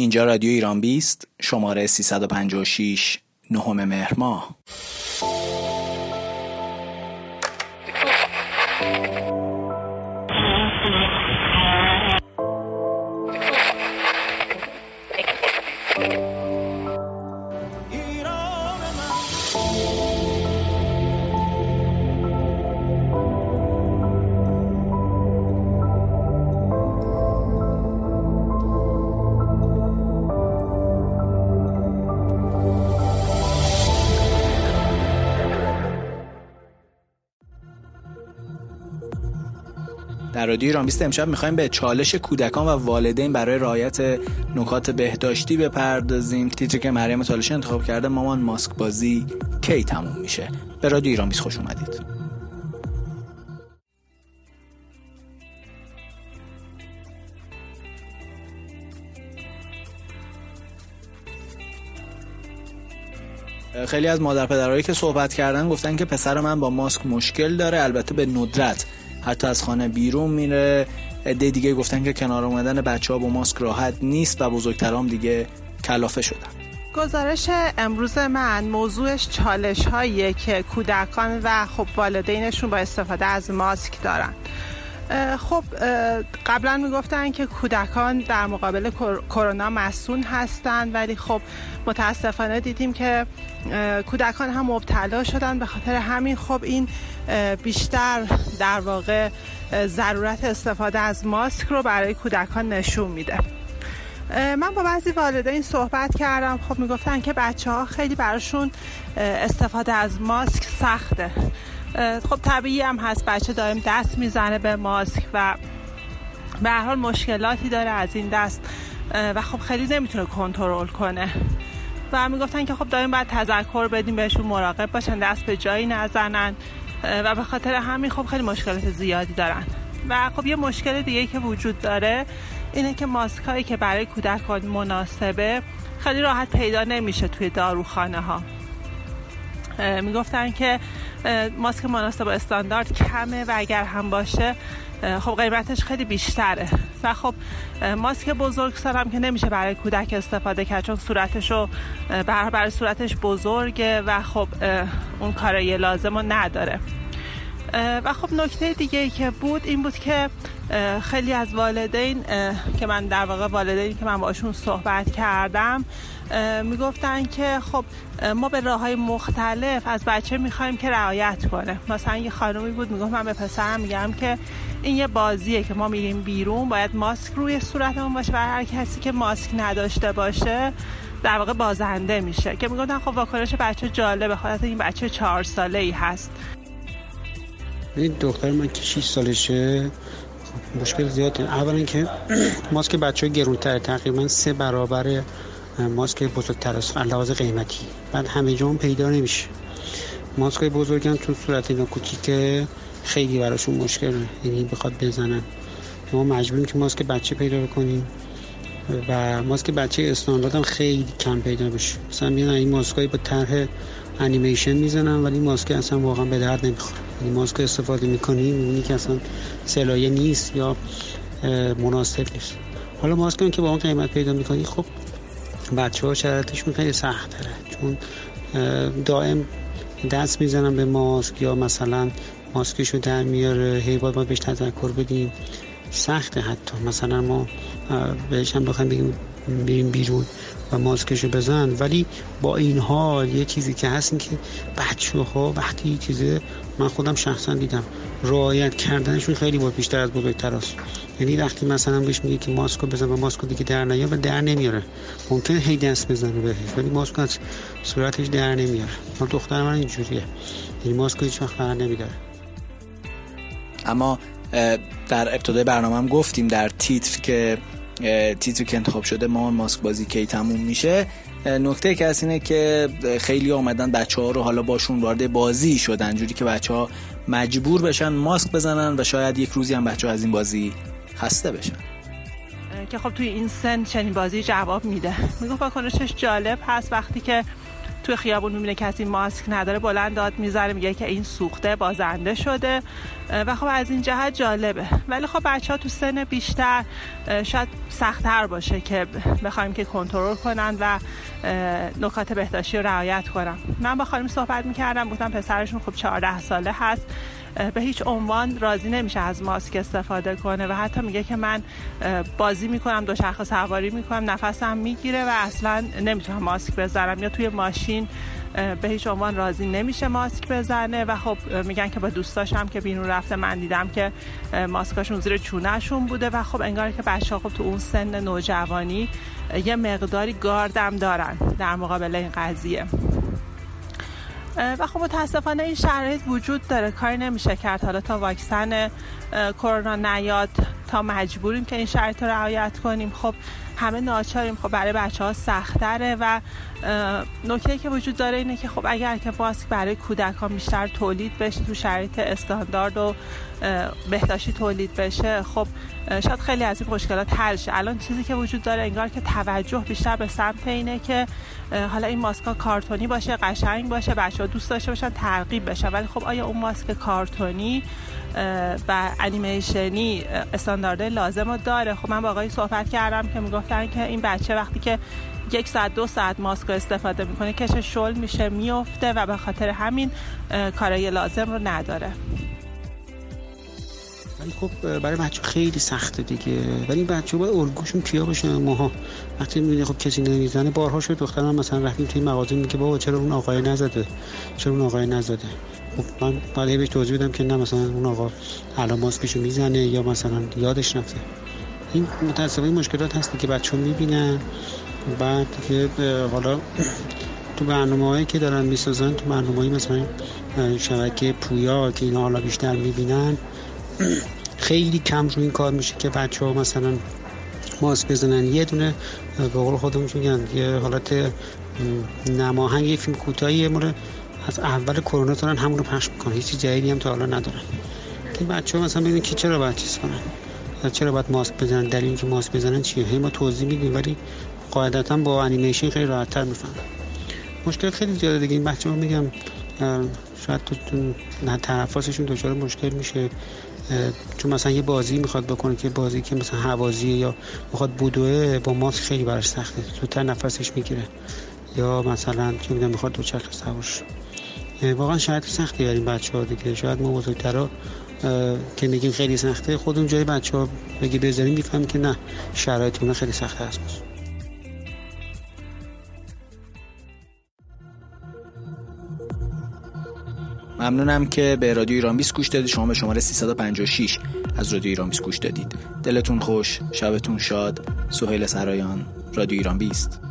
اینجا رادیو ایران 20 شماره 356 9 مهر ماه. در رادیو ایران بیست امشب میخوایم به چالش کودکان و والدین برای رعایت نکات بهداشتی بپردازیم. تیتری که مریم تالشی انتخاب کرده، مامان ماسک بازی کی تموم میشه؟ به رادیو ایران بیست خوش اومدید. خیلی از مادر پدرایی که صحبت کردن گفتن که پسر من با ماسک مشکل داره، البته به ندرت حتی از خانه بیرون میره. عده دیگه گفتن که کنار اومدن بچه‌ها با ماسک راحت نیست و بزرگترام دیگه کلافه شدن. گزارش امروز من موضوعش چالش‌هایی که کودکان و خب والدینشون با استفاده از ماسک دارن. خب قبلا میگفتن که کودکان در مقابل کرونا مسئول هستن، ولی خب متاسفانه دیدیم که کودکان هم مبتلا شدن. به خاطر همین خب این بیشتر در واقع ضرورت استفاده از ماسک رو برای کودکان نشون میده. من با بعضی والدین صحبت کردم، خب میگفتن که بچه‌ها خیلی براشون استفاده از ماسک سخته. خب طبیعی هم هست، بچه دائم دست میزنه به ماسک و به هر حال مشکلاتی داره از این دست و خب خیلی نمیتونه کنترل کنه و میگفتن که خب دائم باید تذکر بدیم بهشون مراقب باشن، دست به جایی نزنن و به خاطر همین خب خیلی مشکلات زیادی دارن. و خب یه مشکل دیگه که وجود داره اینه که ماسک هایی که برای کودکان مناسبه خیلی راحت پیدا نمیشه توی داروخانه ها. میگفتن که ماسک مناسب با استاندارد کمه و اگر هم باشه خب قیمتش خیلی بیشتره و خب ماسک بزرگسال هم که نمیشه برای کودک استفاده کرد، چون صورتشو برای صورتش بزرگه و خب اون کارایی لازمو نداره. و خب نکته دیگه که بود این بود که خیلی از والدین که من در واقع والدینی که من باشون صحبت کردم میگفتن که خب ما به راه‌های مختلف از بچه میخوایم که رعایت کنه. مثلا یه خانومی بود میگفت من به پسرم میگم که این یه بازیه که ما میریم بیرون باید ماسک روی صورتمون باشه و هر کسی که ماسک نداشته باشه در واقع بازنده میشه. که میگفتن خب واکنش بچه جالبه، خاطر این بچه 4 ساله‌ای هست. این دختر من که 6 سالشه مشکل زیاده. اولا که ماسک بچه‌ها گرون‌تره، تقریبا 3 برابر ماسک بزرگتر است علاوه قیمتی. بعد همه جا هم پیدا نمیشه. ماسک بزرگم تو صورت اینا کوچیکه، خیلی براشون مشکله، یعنی بخواد بزنن. ما مجبوریم که ماسک بچه پیدا بکنیم و ماسک بچه استاندارد هم خیلی کم پیدا بشه. مثلا میان این ماسکای با طرح انیمیشن میزنن ولی ماسک اصلا واقعا به درد نمیخوره. یعنی ماسک استفاده میکنیم میبینی که اصلا صلاحی نیست یا مناسب نیست. حالا ماسکی که با اون قیمت پیدا میکنی خب بچه‌ها شرایطشون خیلی سخت داره، چون دائم دست میزنن به ماسک یا مثلا ماسکشو در میاره، هی باید ما بهش تذکر بدیم. سخته. حتی مثلا ما بهش هم بخوایم بگیم بریم بیرون و ماسکشو بزن، ولی با این حال یه چیزی که هست این که بچه‌ها وقتی یه چیزه من خودم شخصا دیدم رعایت کردنشون خیلی با بیشتر از بزرگتراست. یعنی وقتی مثلا بهش میگه که ماسکو بزن و ماسکو دیگه در نمیاره و در نمیاره، ممکنه هی دست بزنه بهش ولی ماسک از صورتش در نمیاره. ما دختر من اینجوریه، یعنی ماسکو هیچ وقت در نمیاره. اما در ابتدای برنامه هم گفتیم در تیتر که انتخاب شده ما ماسک بازی کی تموم میشه، نکته که هست اینه که خیلی آمدن بچه‌ها رو حالا باشون وارد بازی شدن جوری که بچه‌ها مجبور بشن ماسک بزنن و شاید یک روزی هم بچه‌ها از این بازی خسته بشن. که خب توی این سن چنین بازی جواب میده. میگم واکنشش جالب هست وقتی که تو خیابون میبینه کسی ماسک نداره بلند داد میزنه میگه که این سوخته، بازنده شده و خب از این جهت جالبه. ولی خب بچه‌ها تو سن بیشتر شاید سخت‌تر باشه که بخوایم که کنترل کنن و نکات بهداشتی رو رعایت کنن. من با خانم صحبت می‌کردم، گفتم پسرشون خب 14 ساله هست، به هیچ عنوان راضی نمیشه از ماسک استفاده کنه و حتی میگه که من بازی میکنم، دوچرخه سواری میکنم، نفسم میگیره و اصلا نمیتونم ماسک بذارم، یا توی ماشین به هیچ عنوان راضی نمیشه ماسک بزنه و خب میگن که با دوستاشم که بیرون رفته من دیدم که ماسکاشون زیر چونهشون بوده و خب انگار که بچه‌ها خب تو اون سن نوجوانی یه مقداری گاردم دارن در مقابل این قضیه و خب متاسفانه این شرایط وجود داره، کاری نمیشه کرد. حالا تا واکسن کرونا نیاد، تا مجبوریم که این شرایط رو رعایت کنیم، خب همه ناچاریم. خب برای بچه‌ها سخت‌تره و نکته‌ای که وجود داره اینه که خب اگر که ماسک برای کودکان بیشتر تولید بشه، تو شرایط استاندارد و بهداشتی تولید بشه، خب شاید خیلی از این مشکلات حل شه. الان چیزی که وجود داره انگار که توجه بیشتر به سمت اینه که حالا این ماسک‌ها کارتونی باشه، قشنگ باشه، بچه‌ها دوست داشته باشن، ترغیب بشه. ولی خب آیا اون ماسک کارتونی و انیمیشنی استانداردهای لازم رو داره؟ خب من با آقای صحبت کردم که میگفتن که این بچه وقتی که 1 ساعت 2 ساعت ماسک استفاده میکنه کشش شل میشه، میفته و به خاطر همین کارای لازم رو نداره. ولی خب برای بچه خیلی سخته دیگه، ولی بچه باید الگوشون کیا باشه. ماها وقتی میبینی خب کسی نمیزنه، بارها شد دخترم مثلا رفتیم توی مغازه میگه بابا چرا اون آقای نزده، چرا اون آقای نزده. خب من باید بهش توضیح بدم که نه مثلا اون آقا الان ماسکشو میزنه یا مثلا یادش رفته. این متأسفانه مشکلات هستی که بچه‌ها میبینن. بعد که حالا تو برنامه‌هایی که دارن میسازن، تو برنامه‌های مثلا شبکه پویا که اینا حالا بیشتر میبینن، خیلی کم روی این کار میشه که بچه‌ها مثلا ماسک بزنن. یه دونه به قول خودمون میگن یه حالت نماهنگ، فیلم کوتاهی مورد از اول کرونا دارن همون رو پخش میکنن، هیچ چیز جدیدی هم تا حالا ندارن که بچه‌ها مثلا ببینن که چرا باید چیز کنن، چرا باید ماسک بزنن، دلیل اینکه ماسک بزنن چیه. هی ما توضیح میدیم ولی قاعدتاً با انیمیشن خیلی راحت‌تر میفهمن. مشکل خیلی زیاده دیگه. این بچه‌ها میگم شاید تو تنفسشون دچار مشکل میشه، چون مثلا یه بازی میخواد بکنه که بازی که مثلا هوازیه یا میخواد بدوه، با ماسک خیلی براش سخته، زودتر نفسش میگیره، یا مثلا چه میدونم میخواد دوچرخه سوار شه. واقعا شاید سختی برای این بچه‌ها دیگه. شاید ما بزرگترا که میگیم خیلی سخته، خودمون جای بچه‌ها بگی بذاریم میفهمیم که نه، شرایطمون خیلی سخت هست. ممنونم که به رادیو ایران 20 گوش دادید. شما به شماره 356 از رادیو ایران 20 گوش دادید. دلتون خوش، شبتون شاد. سهیل سرایان، رادیو ایران 20.